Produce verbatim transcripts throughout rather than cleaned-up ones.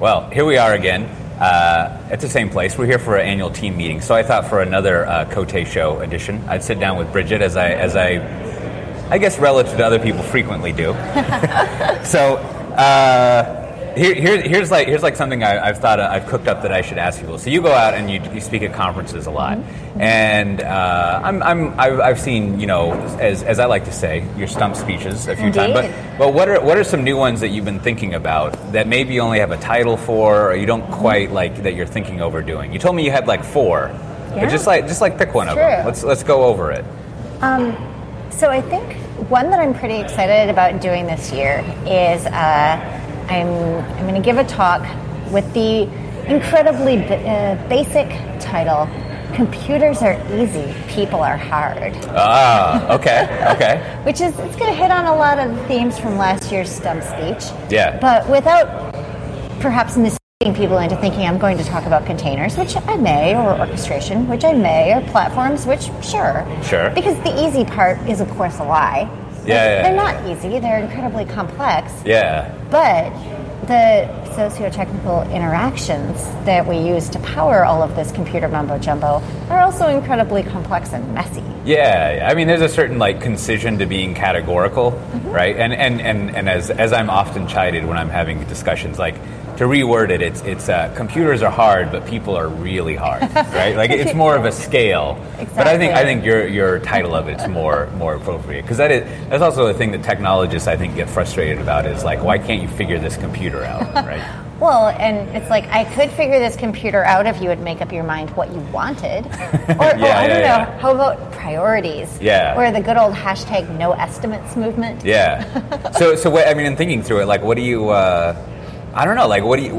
Well, here we are again uh, at the same place. We're here for an annual team meeting. So I thought for another uh, Cote Show edition, I'd sit down with Bridget as I, as I, I guess relative to other people frequently do. so uh, here, here, here's like here's like something I, I've thought I've cooked up that I should ask people. So you go out and you, you speak at conferences a lot, mm-hmm. and uh, I'm I'm I've, I've seen you know as as I like to say your stump speeches a few Indeed. times. But but what are what are some new ones that you've been thinking about that maybe you only have a title for or you don't quite like that you're thinking over doing? You told me you had like four, yeah. but just like just like pick one it's of true. them. Let's let's go over it. Um. So I think one that I'm pretty excited about doing this year is uh, I'm I'm going to give a talk with the incredibly b- uh, basic title, Computers Are Easy, People Are Hard. Ah, okay, okay. Which is, it's going to hit on a lot of the themes from last year's stump speech. Yeah. But without perhaps mis- people into thinking I'm going to talk about containers, which I may, or orchestration, which I may, or platforms, which sure. Sure. Because the easy part is, of course, a lie. Yeah. Like, yeah they're yeah. not easy. They're incredibly complex. Yeah. But the socio-technical interactions that we use to power all of this computer mumbo-jumbo are also incredibly complex and messy. Yeah. I mean, there's a certain, like, concision to being categorical, mm-hmm. right? And, and, and, and as, as I'm often chided when I'm having discussions, like, to reword it, it's it's uh, computers are hard, but people are really hard, right? Like it's more of a scale. Exactly. But I think I think your your title of it's more more appropriate because that is that's also the thing that technologists I think get frustrated about is like why can't you figure this computer out, right? Well, and it's like I could figure this computer out if you would make up your mind what you wanted, or, yeah, or I don't yeah, know. Yeah. How about priorities? Yeah. Or the good old hashtag no estimates movement. Yeah. so so what, I mean, in thinking through it, like what do you? Uh, I don't know, like, what do you,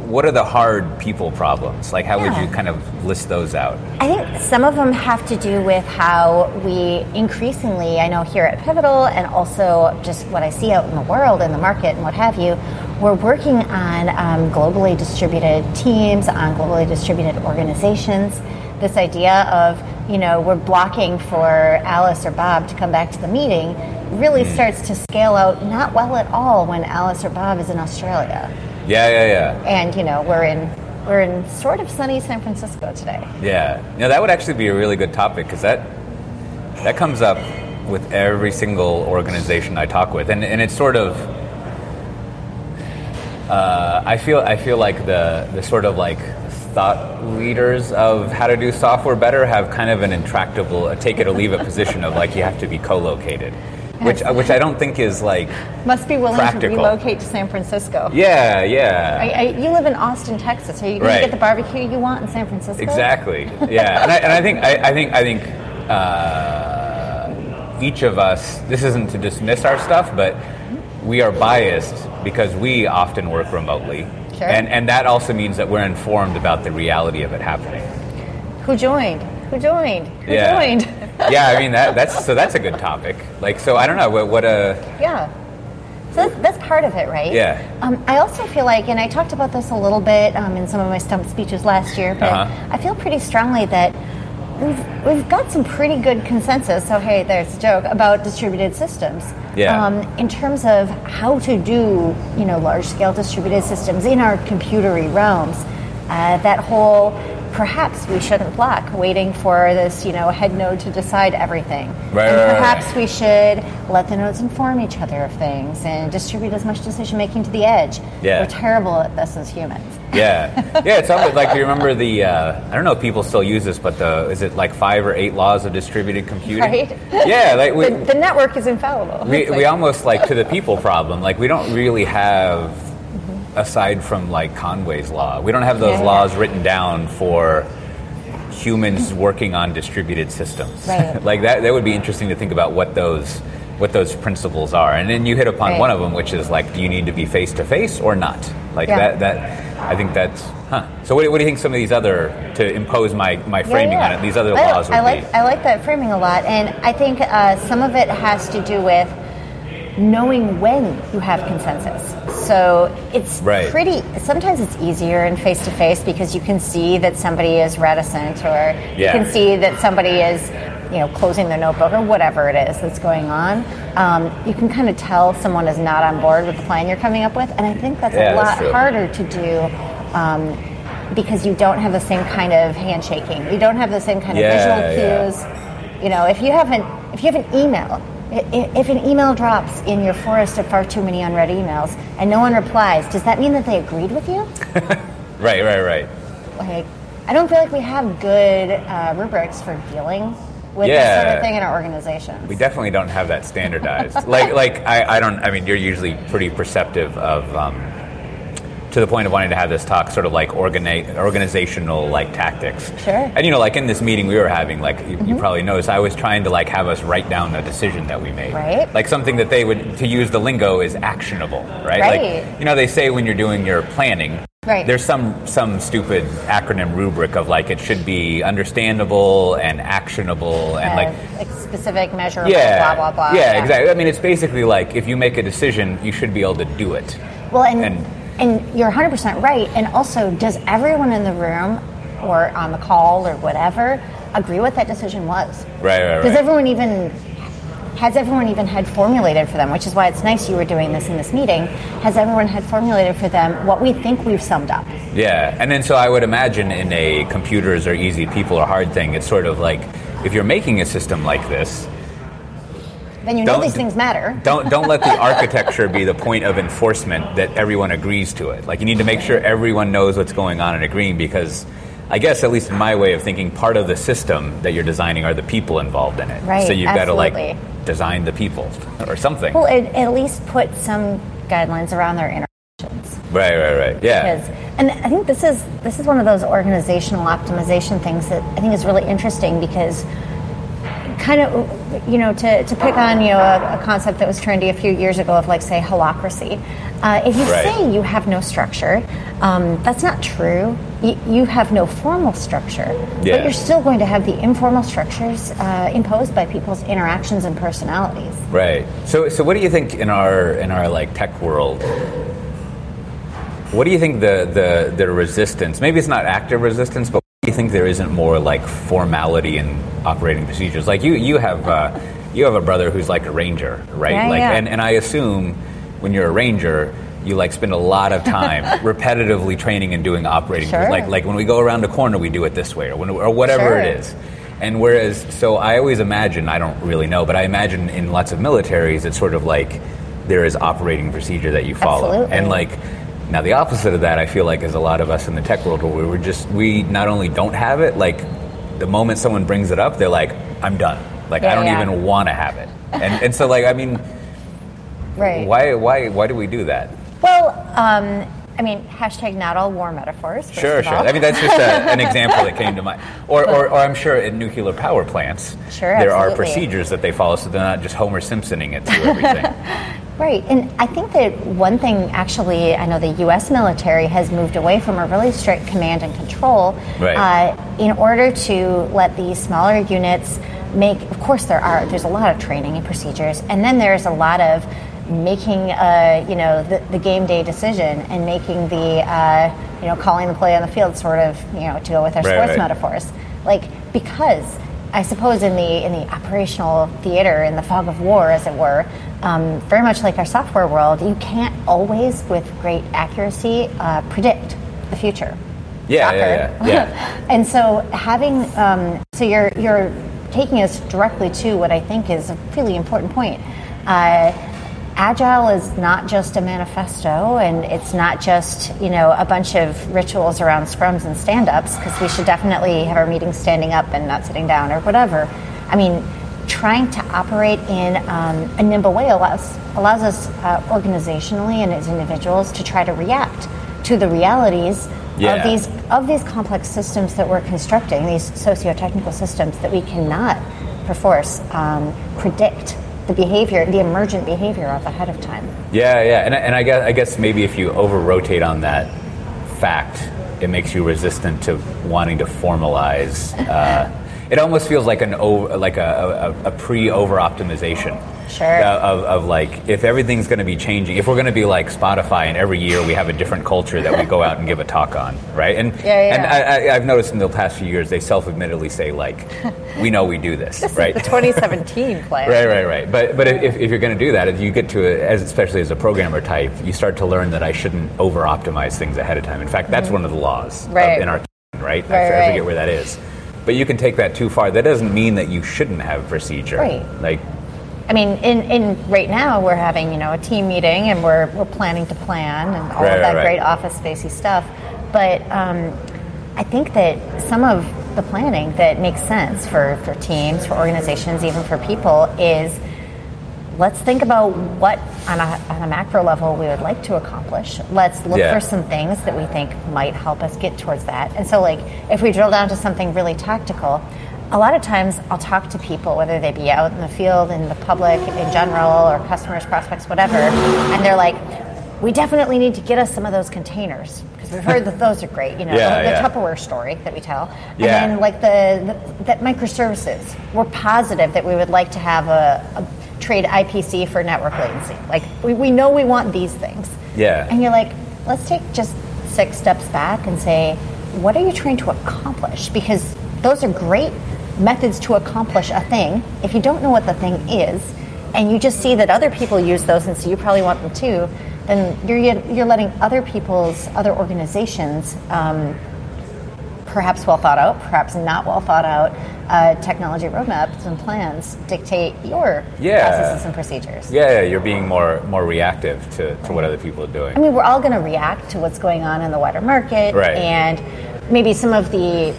what are the hard people problems? Like, how yeah. would you kind of list those out? I think some of them have to do with how we increasingly, I know here at Pivotal, and also just what I see out in the world, in the market, and what have you, we're working on um, globally distributed teams, on globally distributed organizations. This idea of, you know, we're blocking for Alice or Bob to come back to the meeting really starts to scale out not well at all when Alice or Bob is in Australia. Yeah, yeah, yeah. And, you know, we're in we're in sort of sunny San Francisco today. Yeah. Now, that would actually be a really good topic because that that comes up with every single organization I talk with. And and it's sort of, uh, I feel I feel like the the sort of like, thought leaders of how to do software better have kind of an intractable a take it or leave it position of like you have to be co-located, which which I don't think is like must be willing practical. To relocate to San Francisco. Yeah, yeah. I, I, you live in Austin, Texas. Are you going right. to get the barbecue you want in San Francisco? Exactly. Yeah, and I, and I think I, I think I think uh, each of us. This isn't to dismiss our stuff, but we are biased because we often work remotely. Sure. And and that also means that we're informed about the reality of it happening. Who joined? Who joined? Who yeah. joined? yeah, I mean that that's so that's a good topic. Like so I don't know what what a Yeah. So that's, that's part of it, right? Yeah. Um, I also feel like, and I talked about this a little bit um, in some of my stump speeches last year, but uh-huh. I feel pretty strongly that We've, we've got some pretty good consensus, so hey, there's a joke, about distributed systems. Yeah. Um, in terms of how to do, you know, large-scale distributed systems in our computery realms, uh, that whole perhaps we shouldn't block waiting for this, you know, head node to decide everything. Right, and right, perhaps right. we should let the nodes inform each other of things and distribute as much decision-making to the edge. Yeah. We're terrible at this as humans. Yeah, yeah. It's almost like, do you remember the? Uh, I don't know if people still use this, but the is it like five or eight laws of distributed computing? Right. Yeah, like we, the, the network is infallible. We like, we almost like to the people problem. Like we don't really have, mm-hmm. aside from like Conway's law, we don't have those yeah, laws yeah. written down for humans working on distributed systems. Right. Like that. That would be interesting to think about what those. what those principles are. And then you hit upon right. one of them, which is like, do you need to be face-to-face or not? Like yeah. that, that, I think that's, huh. So what, what do you think some of these other, to impose my, my framing yeah, yeah. on it, these other I, laws would I like, be? I like that framing a lot. And I think uh, some of it has to do with knowing when you have consensus. So it's right. pretty, sometimes it's easier in face-to-face because you can see that somebody is reticent or yeah. you can see that somebody is you know, closing their notebook or whatever it is that's going on, um, you can kind of tell someone is not on board with the plan you're coming up with. And I think that's yeah, a lot that's harder to do um, because you don't have the same kind of handshaking. You don't have the same kind yeah, of visual cues. Yeah. You know, if you haven't, if you have an email, if an email drops in your forest of far too many unread emails and no one replies, does that mean that they agreed with you? Right, right, right. Like, I don't feel like we have good uh, rubrics for dealing with yeah. this sort of thing in our organizations. We definitely don't have that standardized. like, like I, I don't. I mean, you're usually pretty perceptive of, um, to the point of wanting to have this talk, sort of like organi- organizational like tactics. Sure. And you know, like in this meeting we were having, like you, mm-hmm. you probably noticed, I was trying to like have us write down a decision that we made. Right. Like something that they would, to use the lingo, is actionable. Right. Right. Like, you know, they say when you're doing your planning. Right. There's some some stupid acronym rubric of like it should be understandable and actionable and uh, like, like specific, measurable, yeah, blah, blah, blah. Yeah, yeah, exactly. I mean, it's basically like if you make a decision, you should be able to do it. Well, and and, and you're one hundred percent right. And also, does everyone in the room or on the call or whatever agree what that decision was? Right, right, right. Does everyone even... Has everyone even had formulated for them, which is why it's nice you were doing this in this meeting, has everyone had formulated for them what we think we've summed up? Yeah, and then so I would imagine in a computers are easy, people are hard thing, it's sort of like, if you're making a system like this... Then you know these things matter. Don't don't let the architecture be the point of enforcement that everyone agrees to it. Like, you need to make sure everyone knows what's going on and agreeing, because... I guess, at least in my way of thinking, part of the system that you're designing are the people involved in it. Right, so you've absolutely. got to, like, design the people or something. Well, it, at least put some guidelines around their interactions. Right, right, right. Yeah. Because, and I think this is this is one of those organizational optimization things that I think is really interesting because kind of, you know, to, to pick on, you know, a, a concept that was trendy a few years ago of, like, say, holacracy. Uh, if you right. say you have no structure, um, that's not true. Y- you have no formal structure, yeah. but you're still going to have the informal structures uh, imposed by people's interactions and personalities. Right. So, so what do you think in our in our like tech world? What do you think the the, the resistance? Maybe it's not active resistance, but what do you think there isn't more like formality in operating procedures? Like you you have uh, you have a brother who's like a ranger, right? Yeah, like, yeah. And and I assume. When you're a ranger, you like spend a lot of time repetitively training and doing operating. Sure. Like like when we go around a corner, we do it this way, or when, or whatever sure. it is. And whereas, so I always imagine, I don't really know, but I imagine in lots of militaries, it's sort of like there is operating procedure that you follow. Absolutely. And like now, the opposite of that, I feel like, is a lot of us in the tech world where we're just we not only don't have it, like the moment someone brings it up, they're like, I'm done. Like yeah, I don't yeah. even want to have it. And and so like I mean. Right. Why? Why? Why do we do that? Well, um, I mean, hashtag not all war metaphors. Sure, sure. I mean, that's just a, an example that came to mind. Or, or, or, I'm sure in nuclear power plants, sure, there absolutely. are procedures that they follow, so they're not just Homer Simpsoning it to everything. Right, and I think that one thing, actually, I know the U S military has moved away from a really strict command and control right. uh, in order to let these smaller units make. Of course, there are. There's a lot of training and procedures, and then there's a lot of making uh, you know the, the game day decision and making the uh, you know calling the play on the field sort of you know to go with our right, sports right. metaphors, like because I suppose in the in the operational theater in the fog of war, as it were, um, very much like our software world, you can't always with great accuracy uh, predict the future. Yeah, yeah, yeah, yeah. And so having um, so you're you're taking us directly to what I think is a really important point. Uh, Agile is not just a manifesto, and it's not just, you know, a bunch of rituals around scrums and stand-ups, because we should definitely have our meetings standing up and not sitting down or whatever. I mean, trying to operate in um, a nimble way allows, allows us uh, organizationally and as individuals to try to react to the realities yeah. of these of these complex systems that we're constructing, these socio-technical systems that we cannot, perforce, um, predict. The behavior, the emergent behavior of ahead of time. Yeah, yeah, and and I guess I guess maybe if you over-rotate on that fact, it makes you resistant to wanting to formalize. Uh, it almost feels like an over, like a, a, a pre-over optimization. Sure. Of, of like, if everything's going to be changing, if we're going to be like Spotify and every year we have a different culture that we go out and give a talk on, right? And yeah, yeah. and I, I, I've noticed in the past few years, they self-admittedly say like, we know we do this, this right? This is the twenty seventeen plan. Right, right, right. But but if, if you're going to do that, if you get to, a, as especially as a programmer type, you start to learn that I shouldn't over-optimize things ahead of time. In fact, that's mm-hmm. one of the laws right. of, in our right? right? I forget right. where that is. But you can take that too far. That doesn't mean that you shouldn't have procedure. Right. Like, I mean, in, in right now we're having, you know, a team meeting and we're we're planning to plan and all right, of that right. great office spacey stuff. But um, I think that some of the planning that makes sense for, for teams, for organizations, even for people is let's think about what on a, on a macro level we would like to accomplish. Let's look yeah. for some things that we think might help us get towards that. And so like if we drill down to something really tactical, a lot of times I'll talk to people, whether they be out in the field, in the public, in general, or customers, prospects, whatever, and they're like, we definitely need to get us some of those containers, because we've heard that those are great, you know, yeah, the, the yeah. Tupperware story that we tell. Yeah. And then like the, the that microservices, we're positive that we would like to have a, a trade I P C for network latency. Like, we, we know we want these things. Yeah. And you're like, let's take just six steps back and say, what are you trying to accomplish? Because those are great methods to accomplish a thing. If you don't know what the thing is, and you just see that other people use those, and so you probably want them too, then you're you're letting other people's, other organizations, um, perhaps well thought out, perhaps not well thought out, uh, technology roadmaps and plans dictate your yeah. processes and procedures. Yeah, you're being more more reactive to, to what other people are doing. I mean, we're all going to react to what's going on in the wider market, right. and maybe some of the,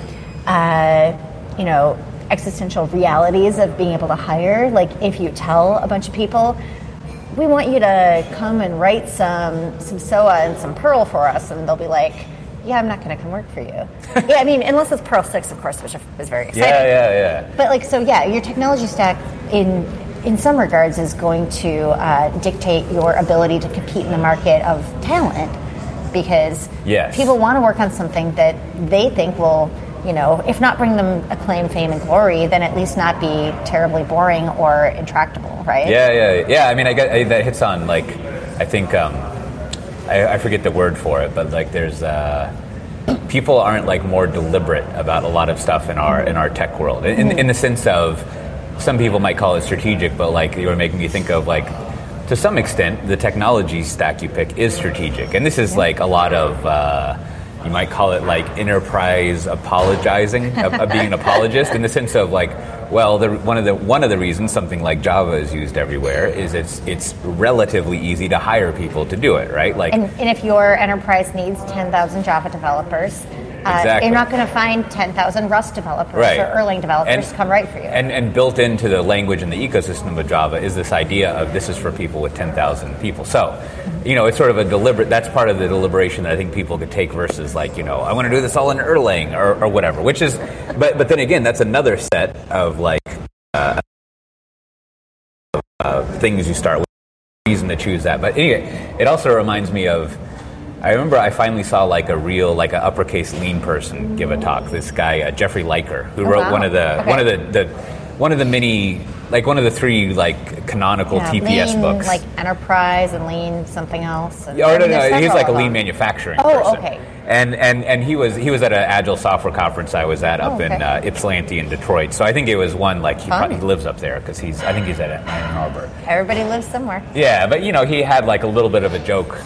uh, you know, existential realities of being able to hire. Like if you tell a bunch of people, we want you to come and write some some S O A and some Perl for us, and they'll be like, yeah, I'm not going to come work for you. Yeah, I mean, unless it's Perl six, of course, which is very exciting. Yeah, yeah, yeah. But like, so yeah, your technology stack in in some regards is going to uh, dictate your ability to compete in the market of talent, because yes. people want to work on something that they think will, you know, if not bring them acclaim, fame, and glory, then at least not be terribly boring or intractable, right? Yeah, yeah, yeah. I mean, I, get, I that hits on like, I think um, I, I forget the word for it, but like, there's uh, people aren't like more deliberate about a lot of stuff in our in our tech world, in, mm-hmm. in the sense of some people might call it strategic, but like you were making me think of like, to some extent, the technology stack you pick is strategic, and this is yeah. like a lot of. Uh, You might call it like enterprise apologizing, of, of being an apologist, in the sense of like, well, the, one of the one of the reasons something like Java is used everywhere is it's it's relatively easy to hire people to do it, right? Like, and, and if your enterprise needs ten thousand Java developers, Uh, exactly. You're not going to find ten thousand Rust developers right. or Erlang developers and, come right for you. And, and built into the language and the ecosystem of Java is this idea of this is for people with ten thousand people. So, you know, it's sort of a deliberate, that's part of the deliberation that I think people could take versus like, you know, I want to do this all in Erlang or, or whatever, which is, but, but then again, that's another set of like uh, uh, things you start with, reason to choose that. But anyway, it also reminds me of, I remember I finally saw like a real, like a uppercase lean person give a talk. This guy, uh, Jeffrey Liker, who oh, wrote wow. one of the okay. one of the, the one of the many, like one of the three like canonical yeah, T P S lean, books, like enterprise and lean something else. And, oh no, no, he's like a lean manufacturing. Oh, person. okay. And and and he was he was at an agile software conference I was at up oh, okay. in uh, Ypsilanti in Detroit. So I think it was one like he Fun. probably lives up there because he's I think he's at Ann Arbor. Everybody lives somewhere. Yeah, but you know he had like a little bit of a joke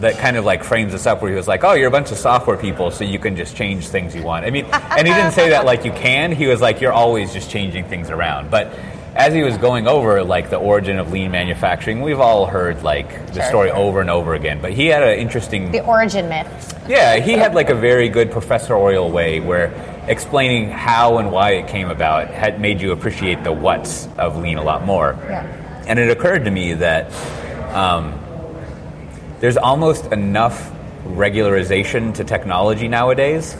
that kind of like frames us up where he was like, oh, you're a bunch of software people, so you can just change things you want. I mean, and he didn't say that like you can. He was like, you're always just changing things around. But as he was going over like the origin of lean manufacturing, we've all heard like the sure. story over and over again. But he had an interesting... The origin myth. Yeah, he had like a very good professorial way where explaining how and why it came about had made you appreciate the what's of lean a lot more. Yeah. And it occurred to me that... Um, There's almost enough regularization to technology nowadays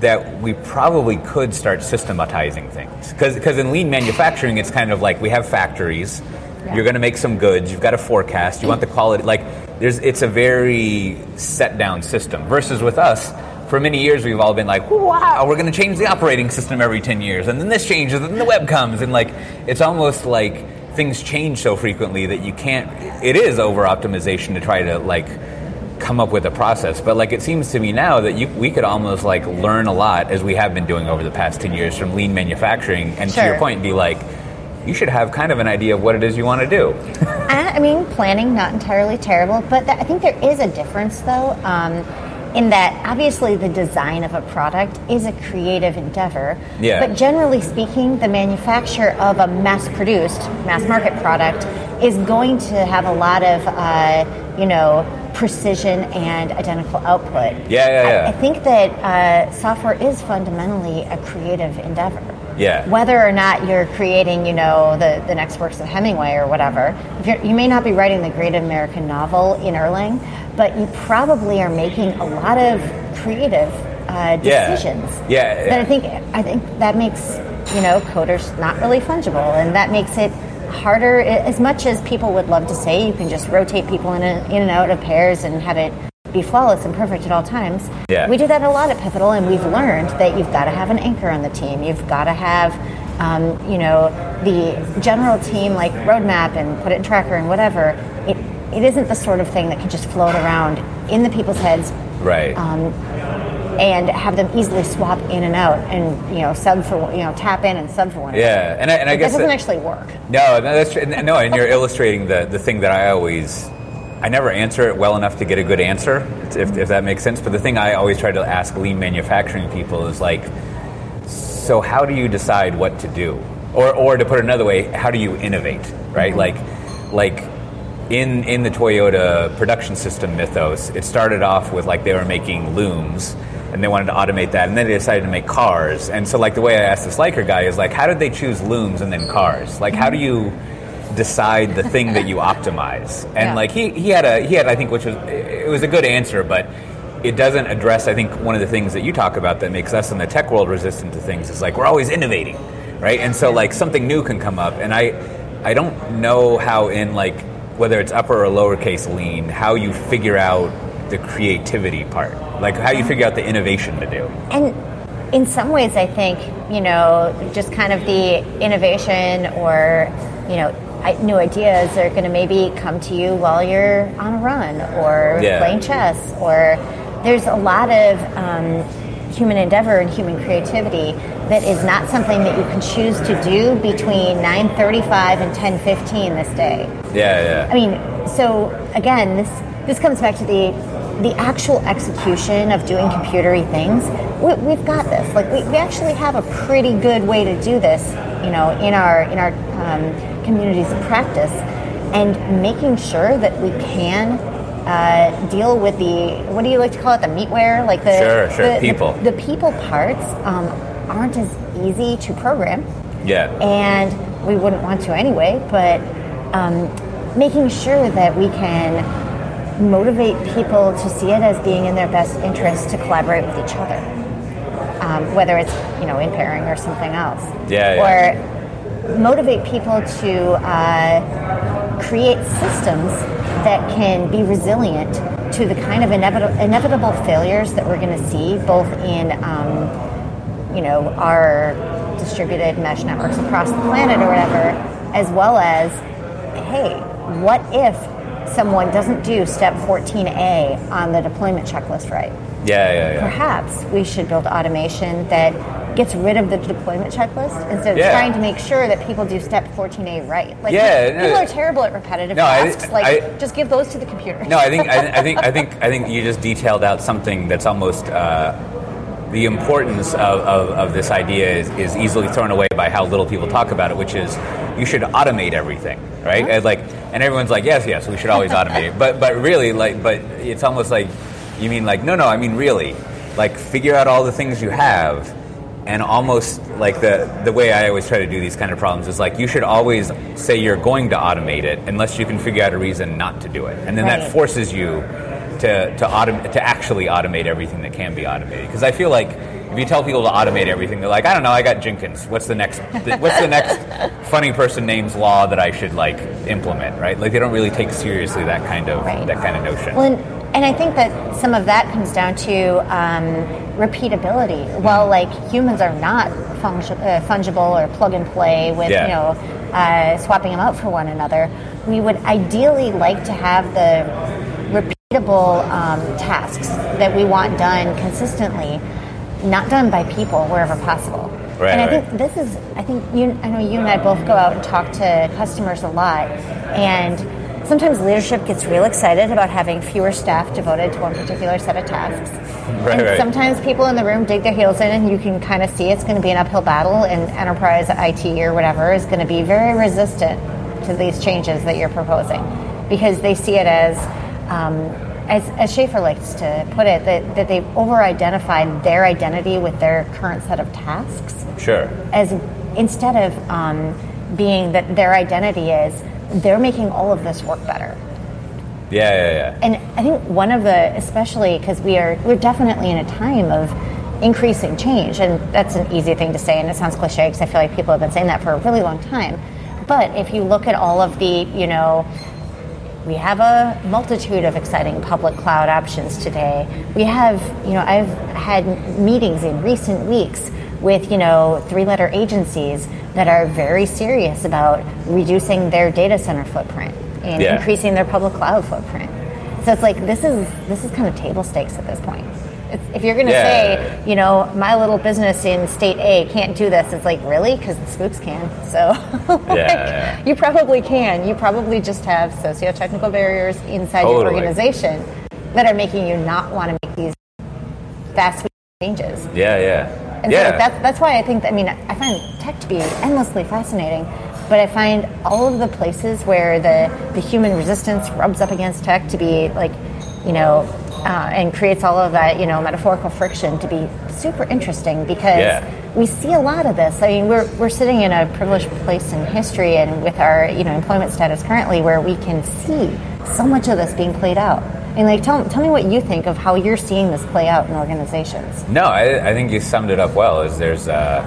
that we probably could start systematizing things. Because in lean manufacturing, it's kind of like we have factories, yeah. you're going to make some goods, you've got a forecast, you want the quality. Like, there's, it's a very set-down system. Versus with us, for many years we've all been like, wow, we're going to change the operating system every ten years, and then this changes, and then the web comes, and like it's almost like things change so frequently that you can't, it is over-optimization to try to like come up with a process. But like it seems to me now that you, we could almost like learn a lot, as we have been doing over the past ten years, from lean manufacturing, and sure. to your point, be like, you should have kind of an idea of what it is you want to do. And I mean, planning, not entirely terrible, but th- I think there is a difference though, um, in that obviously the design of a product is a creative endeavor, yeah. but generally speaking, the manufacture of a mass-produced, mass-market product is going to have a lot of, uh, you know, precision and identical output. Yeah, yeah, yeah. I, I think that uh, software is fundamentally a creative endeavor. Yeah. Whether or not you're creating, you know, the, the next works of Hemingway or whatever, if you're, you may not be writing the great American novel in Erlang, but you probably are making a lot of creative uh, decisions. Yeah. yeah, yeah. But I think I think that makes, you know, coders not really fungible, and that makes it harder. As much as people would love to say you can just rotate people in, a, in and out of pairs and have it be flawless and perfect at all times. Yeah. We do that a lot at Pivotal, and we've learned that you've got to have an anchor on the team. You've got to have, um, you know, the general team like roadmap and put it in tracker and whatever. It it isn't the sort of thing that can just float around in the people's heads, right? Um, and have them easily swap in and out, and you know, sub for you know, tap in and sub for one. Yeah, and I, and I guess that doesn't that, actually work. No, no, that's true. No, and you're illustrating the the thing that I always. I never answer it well enough to get a good answer, if, if that makes sense. But the thing I always try to ask lean manufacturing people is like, so how do you decide what to do? Or, or to put it another way, how do you innovate, right? Mm-hmm. Like, like in in the Toyota production system mythos, it started off with like they were making looms, and they wanted to automate that, and then they decided to make cars. And so like the way I asked this Liker guy is like, how did they choose looms and then cars? Like, how do you decide the thing that you optimize? And yeah. like he, he had a he had I think which was it was a good answer, but it doesn't address I think one of the things that you talk about that makes us in the tech world resistant to things is like we're always innovating, right? And so like something new can come up, and I I don't know how in like whether it's upper or lowercase lean how you figure out the creativity part, like how you figure out the innovation to do. And in some ways I think, you know, just kind of the innovation or, you know, I, new ideas are going to maybe come to you while you're on a run or yeah. playing chess, or there's a lot of um, human endeavor and human creativity that is not something that you can choose to do between nine thirty-five and ten fifteen this day. Yeah, yeah. I mean, so again, this this comes back to the the actual execution of doing computery things. We, we've got this. Like we, we actually have a pretty good way to do this, you know, in our in our. Um, communities of practice, and making sure that we can uh, deal with the, what do you like to call it, the meatware? Like the, sure, sure, the, people. The, the people parts um, aren't as easy to program. Yeah. And we wouldn't want to anyway, but um, making sure that we can motivate people to see it as being in their best interest to collaborate with each other, um, whether it's, you know, in pairing or something else. Yeah, yeah. Or motivate people to uh, create systems that can be resilient to the kind of inevit- inevitable failures that we're going to see both in, um, you know, our distributed mesh networks across the planet or whatever, as well as, hey, what if someone doesn't do step fourteen A on the deployment checklist right? Yeah, yeah, yeah. Perhaps we should build automation that gets rid of the deployment checklist instead of yeah. trying to make sure that people do step fourteen A right. Like yeah, people no, are terrible at repetitive no, tasks. I, like I, just give those to the computer. No, I think I, I think I think I think you just detailed out something that's almost uh, the importance of, of, of this idea is, is easily thrown away by how little people talk about it, which is you should automate everything, right? Uh-huh. And like, and everyone's like, yes, yes, we should always automate it. But but really, like, but it's almost like you mean like no, no, I mean really, like figure out all the things you have. And almost like the the way I always try to do these kind of problems is like you should always say you're going to automate it unless you can figure out a reason not to do it, and then right. that forces you to to autom- to actually automate everything that can be automated. Because I feel like if you tell people to automate everything, they're like, I don't know, I got Jenkins. What's the next th- what's the next funny person names law that I should like implement? Right? Like they don't really take seriously that kind of right. that kind of notion. Well, and- And I think that some of that comes down to um, repeatability. Mm-hmm. Well, like humans are not fungi- uh, fungible or plug and play with yeah. you know uh, swapping them out for one another. We would ideally like to have the repeatable um, tasks that we want done consistently, not done by people wherever possible. Right, and I right. think this is. I think you. I know you and I both go out and talk to customers a lot, and sometimes leadership gets real excited about having fewer staff devoted to one particular set of tasks. Right, and right. sometimes people in the room dig their heels in, and you can kind of see it's going to be an uphill battle, and enterprise I T or whatever is going to be very resistant to these changes that you're proposing because they see it as, um, as, as Schaefer likes to put it, that, that they've over-identified their identity with their current set of tasks. Sure. As instead of um, being that their identity is, they're making all of this work better. Yeah, yeah, yeah. And I think one of the, especially because we are, we're definitely in a time of increasing change, and that's an easy thing to say, and it sounds cliche because I feel like people have been saying that for a really long time. But if you look at all of the, you know, we have a multitude of exciting public cloud options today. We have, you know, I've had meetings in recent weeks with, you know, three-letter agencies that are very serious about reducing their data center footprint and yeah. increasing their public cloud footprint. So it's like, this is this is kind of table stakes at this point. It's, if you're going to yeah. say, you know, my little business in state A can't do this, it's like, really? Because the spooks can. So like, yeah, yeah. you probably can. You probably just have socio-technical barriers inside totally. your organization that are making you not want to make these fast changes. Yeah, yeah. And yeah. so that's, that's why I think, I mean, I find tech to be endlessly fascinating, but I find all of the places where the, the human resistance rubs up against tech to be like, you know, uh, and creates all of that, you know, metaphorical friction to be super interesting because yeah. we see a lot of this. I mean, we're we're sitting in a privileged place in history and with our, you know, employment status currently where we can see so much of this being played out. And like, tell, tell me what you think of how you're seeing this play out in organizations. No, I, I think you summed it up well. Is there's a,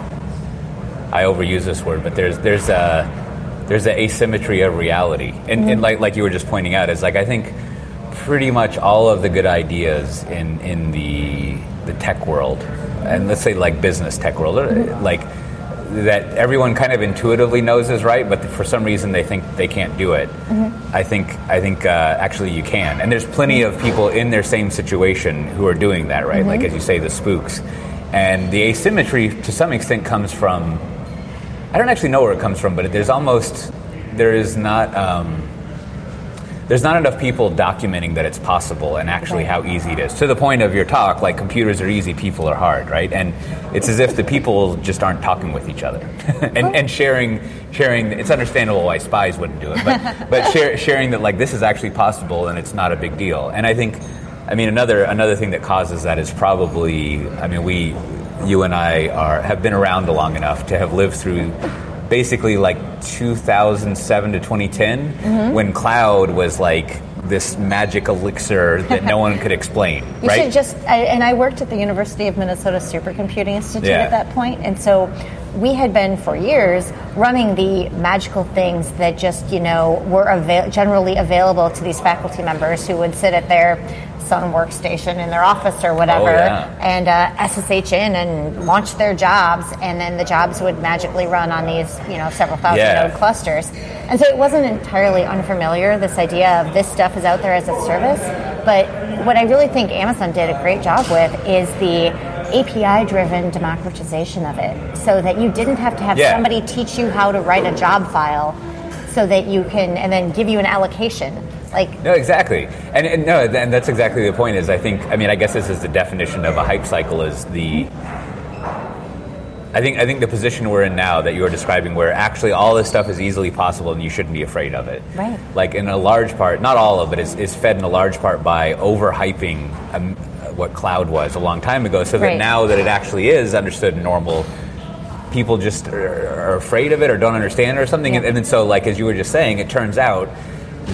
I overuse this word, but there's there's a, there's an asymmetry of reality, and, mm-hmm. and like like you were just pointing out, is like I think pretty much all of the good ideas in in the the tech world, and let's say like business tech world, mm-hmm. like that everyone kind of intuitively knows is right, but for some reason they think they can't do it. Mm-hmm. I think I think uh, actually you can, and there's plenty of people in their same situation who are doing that, right? Mm-hmm. Like as you say, the spooks, and the asymmetry to some extent comes from. I don't actually know where it comes from, but there's almost there is not um, there's not enough people documenting that it's possible and actually how easy it is. To the point of your talk, like computers are easy, people are hard, right? And it's as if the people just aren't talking with each other and, and sharing. Sharing it's understandable why spies wouldn't do it, but but share, sharing that like this is actually possible and it's not a big deal. And I think, I mean, another another thing that causes that is probably, I mean, we, you and I are have been around long enough to have lived through. Basically, like two thousand seven to twenty ten, mm-hmm. when cloud was like this magic elixir that no one could explain. You right? should just. I, and I worked at the University of Minnesota Supercomputing Institute yeah. at that point, and so we had been for years running the magical things that just you know were avail- generally available to these faculty members who would sit at their Sun workstation in their office or whatever, oh, yeah. and uh, S S H in and launch their jobs, and then the jobs would magically run on these, you know, several thousand yeah. node clusters. And so it wasn't entirely unfamiliar, this idea of this stuff is out there as a service. But what I really think Amazon did a great job with is the A P I-driven democratization of it, so that you didn't have to have yeah. somebody teach you how to write a job file, so that you can, and then give you an allocation. Like, no, exactly, and, and no, and that's exactly the point. Is I think, I mean, I guess this is the definition of a hype cycle. Is the, I think, I think the position we're in now that you are describing, where actually all this stuff is easily possible and you shouldn't be afraid of it. Right. Like in a large part, not all of it is, is fed in a large part by overhyping um, what cloud was a long time ago. So that right. now that it actually is understood and normal, people just are, are afraid of it or don't understand it or something. Yeah. And, and then so, like as you were just saying, it turns out.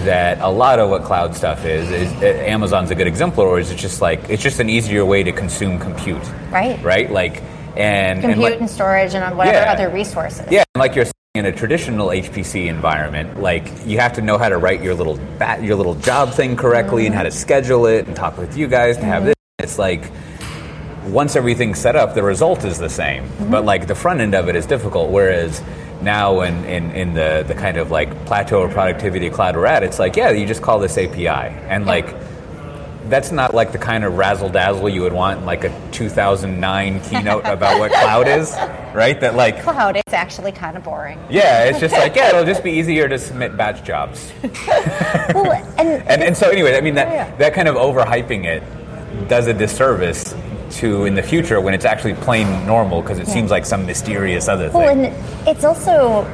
That a lot of what cloud stuff is, is uh, Amazon's a good exemplar, or is it just like, it's just an easier way to consume compute. Right. Right? Like, and... Compute and, like, and storage and on whatever yeah. other resources. Yeah, and like you're In a traditional H P C environment, like, you have to know how to write your little bat, your little job thing correctly, and how to schedule it, and talk with you guys to have this. It's like, once everything's set up, the result is the same, mm-hmm. but like the front end of it is difficult. Whereas now, in, in, in the, the kind of like plateau of productivity cloud we're at, it's like, yeah, you just call this A P I, and like, that's not like the kind of razzle-dazzle you would want in like a two thousand nine keynote about what cloud is, right? That like cloud is actually kind of boring. Yeah, it's just like, yeah, it'll just be easier to submit batch jobs. Well, and, and and so anyway, I mean, that, yeah. that kind of overhyping it does a disservice to in the future when it's actually plain normal, because it yeah. seems like some mysterious other well, thing. Well, and it's also...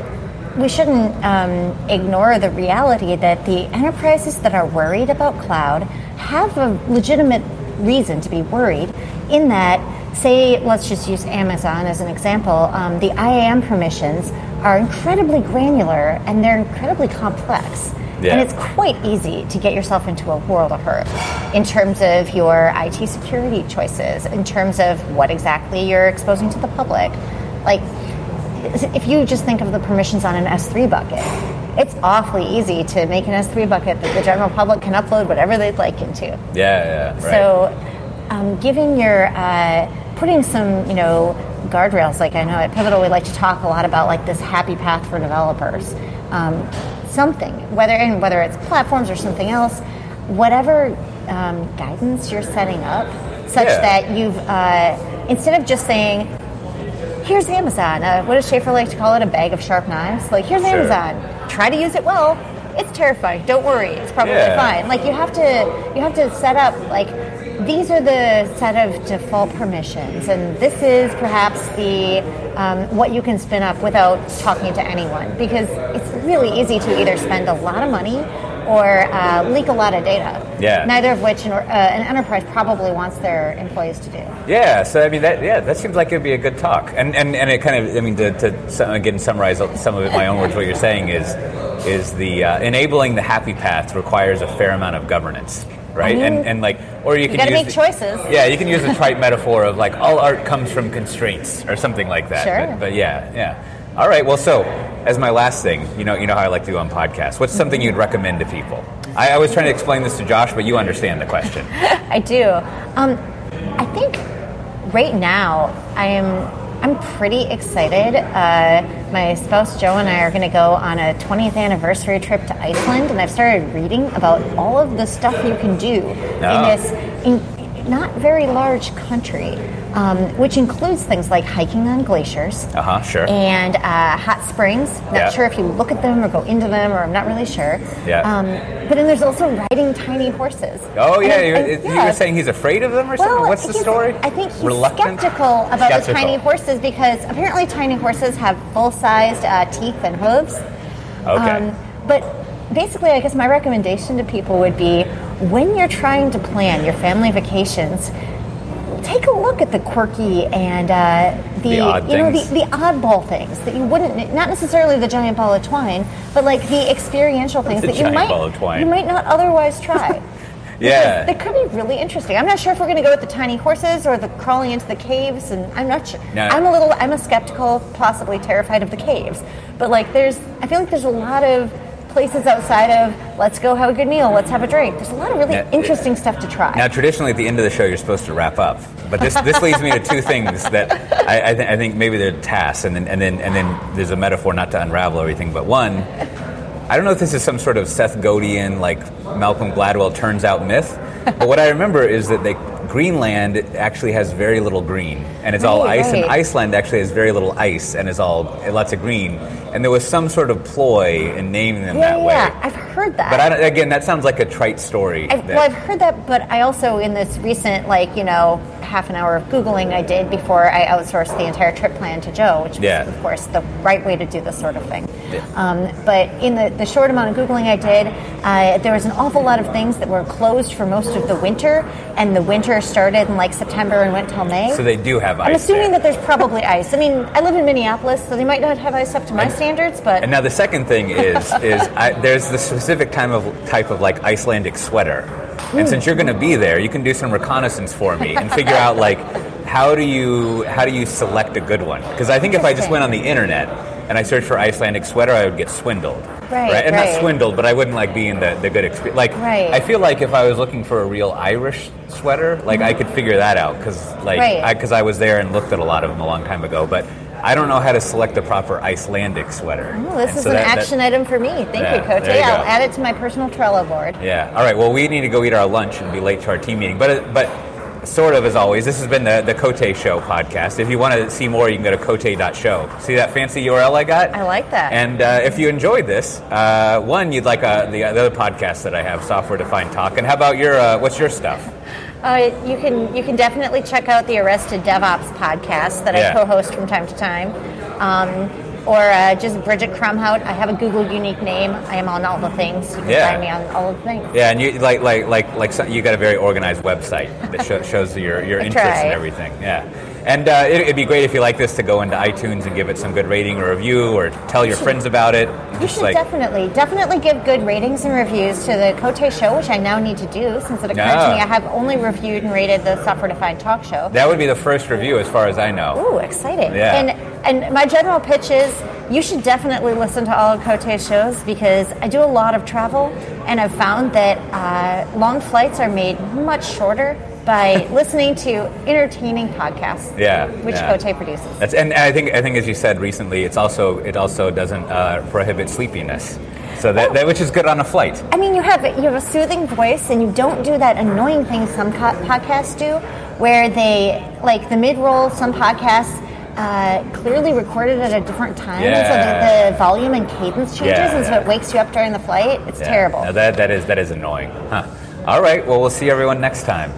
We shouldn't um, ignore the reality that the enterprises that are worried about cloud have a legitimate reason to be worried, in that, say, let's just use Amazon as an example, um, the I A M permissions are incredibly granular and they're incredibly complex. Yeah. And it's quite easy to get yourself into a world of hurt in terms of your I T security choices, in terms of what exactly you're exposing to the public. Like, if you just think of the permissions on an S three bucket, it's awfully easy to make an S three bucket that the general public can upload whatever they'd like into. Yeah, yeah, right. So um, giving your, uh, putting some, you know, guardrails, like I know at Pivotal we like to talk a lot about like this happy path for developers. Um, something, whether and whether it's platforms or something else, whatever um, guidance you're setting up, such yeah. that you've, uh, instead of just saying, here's Amazon. Uh, what does Schaefer like to call it? A bag of sharp knives? Like, here's sure. Amazon. Try to use it well. It's terrifying. Don't worry. It's probably yeah. fine. Like, you have to you have to set up, like, these are the set of default permissions, and this is perhaps the um, what you can spin up without talking to anyone. Because it's really easy to either spend a lot of money or uh, leak a lot of data. Yeah. Neither of which an, uh, an enterprise probably wants their employees to do. Yeah. So I mean, that yeah, that seems like it'd be a good talk. And and, and it kind of, I mean, to, to again summarize some of it in my own words, what you're saying is is the uh, enabling the happy path requires a fair amount of governance, right? I mean, and and like, or you, you can gotta use make the, choices. Yeah, you can use the trite metaphor of like all art comes from constraints or something like that. Sure. But, but yeah, yeah. All right. Well, so as my last thing, you know, you know how I like to do on podcasts. What's something you'd recommend to people? I, I was trying to explain this to Josh, but you understand the question. I do. Um, I think right now I am. I'm pretty excited. Uh, my spouse Joe and I are going to go on a twentieth anniversary trip to Iceland, and I've started reading about all of the stuff you can do no. in this in, not very large country. Um, which includes things like hiking on glaciers. Uh-huh, sure. And uh, hot springs. Not yeah. sure if you look at them or go into them, or I'm not really sure. Yeah. Um, but then there's also riding tiny horses. Oh, yeah. And, and, yeah. You were saying he's afraid of them or well, something? What's the story? I think he's Reluctant? skeptical about skeptical. the tiny horses, because apparently tiny horses have full-sized uh, teeth and hooves. Okay. Um, but basically, I guess my recommendation to people would be, when you're trying to plan your family vacations, take a look at the quirky and uh, the, the you know the, the oddball things that you wouldn't, not necessarily the giant ball of twine, but like the experiential things that you might you might not otherwise try. Yeah, that could be really interesting. I'm not sure if we're going to go with the tiny horses or the crawling into the caves, and I'm not sure. No. I'm a little I'm a skeptical, possibly terrified of the caves, but like there's I feel like there's a lot of places outside of, let's go have a good meal, let's have a drink. There's a lot of really now, interesting stuff to try. Now, traditionally, at the end of the show, you're supposed to wrap up. But this this leads me to two things that I, I, th- I think maybe they're tasks, and then, and then and then there's a metaphor not to unravel everything. But one, I don't know if this is some sort of Seth Godin, like Malcolm Gladwell turns out myth, but what I remember is that they Greenland actually has very little green, and it's all right, ice, right. and Iceland actually has very little ice, and it's all lots of green. And there was some sort of ploy in naming them yeah, that yeah, way. Yeah, I've heard that. But I don't, again, that sounds like a trite story. I've, that, well, I've heard that, but I also, in this recent, like, you know, half an hour of Googling I did before I outsourced the entire trip plan to Joe, which was, yeah. of course, the right way to do this sort of thing. Yeah. Um, but in the, the short amount of Googling I did, uh, there was an awful lot of things that were closed for most of the winter, and the winter started in like September and went till May. So they do have ice. I'm assuming there. that there's probably ice. I mean, I live in Minneapolis, so they might not have ice up to my and, standards, but. And now the second thing is, is I, there's the specific time of type of like Icelandic sweater, and mm. since you're going to be there, you can do some reconnaissance for me and figure out like how do you how do you select a good one? Because I think if I just went on the internet and I searched for Icelandic sweater, I would get swindled. Right, right? And right. not swindled, but I wouldn't like be in the, the good experience. Like, right. I feel like if I was looking for a real Irish sweater, like mm-hmm. I could figure that out because like right. I, 'cause I was there and looked at a lot of them a long time ago. But I don't know how to select the proper Icelandic sweater. Oh, this and is so an that, action that, item for me. Thank yeah, you, Coach. Hey, I'll add it to my personal Trello board. Yeah. All right. Well, we need to go eat our lunch and be late to our team meeting. But but sort of as always, this has been the, the Cote Show podcast. If you want to see more, you can go to cote dot show. See that fancy U R L I got? I like that. And uh, if you enjoyed this, uh, one, you'd like uh, the, the other podcast that I have, Software Defined Talk. And how about your, uh, what's your stuff? Uh, you can you can definitely check out the Arrested DevOps podcast that yeah. I co-host from time to time. Um, or uh, just Bridget Krumhout. I have a Google unique name. I am on all the things. You can yeah. find me on all the things. Yeah, and you like like like like some, you got a very organized website that show, shows your, your interests and everything. Yeah. And uh, it, it'd be great if you like this to go into iTunes and give it some good rating or review, or tell your you should, friends about it. You Just should like, definitely, definitely give good ratings and reviews to the Cote Show, which I now need to do since it occurred no. to me I have only reviewed and rated the Software Defined Talk Show. That would be the first review, as far as I know. Ooh, exciting! Yeah. And and my general pitch is you should definitely listen to all of Cote's shows because I do a lot of travel, and I've found that uh, long flights are made much shorter by listening to entertaining podcasts, yeah, which yeah. Cote produces. That's, and I think, I think as you said recently, it's also it also doesn't uh, prohibit sleepiness, so that, oh. that which is good on a flight. I mean, you have you have a soothing voice, and you don't do that annoying thing some co- podcasts do, where they like the mid-roll. Some podcasts uh, clearly recorded at a different time, yeah. and so the, the volume and cadence changes, yeah. and so it wakes you up during the flight. It's yeah. terrible. No, that that is that is annoying. Huh. All right. Well, we'll see everyone next time.